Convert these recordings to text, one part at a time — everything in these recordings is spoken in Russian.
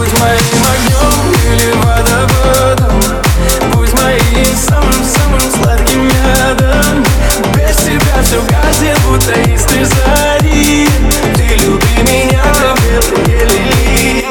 Будь моим огнем или водопадом, будь моим самым-самым сладким медом. Без тебя все гаснет, будто искры зари. Ты люби меня, белые лилии.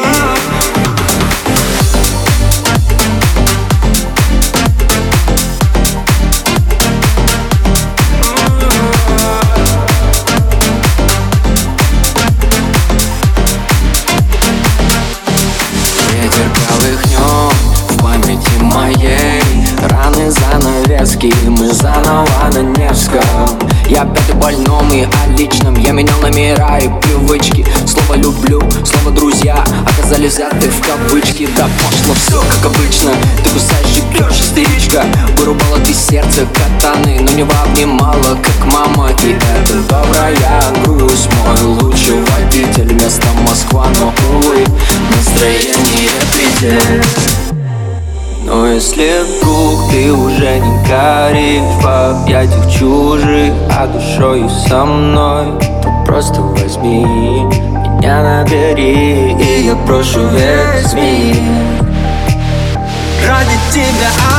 Мы заново на Невском. Я опять о больном и о личном. Я менял номера и привычки. Слово «люблю», слово «друзья» оказались взяты в кавычки. Да пошло все как обычно. Ты кусаешь и пьешь, истеричка. Вырубала ты сердце катаны, но не обнимала, как мама. И это добрая грусть, мой лучший водитель. Место Москва, но, увы, настроение петель. Но если вдруг ты уже не горишь в объятиях чужих, а душою со мной, то просто возьми меня, набери, и я брошу век змеи ради тебя.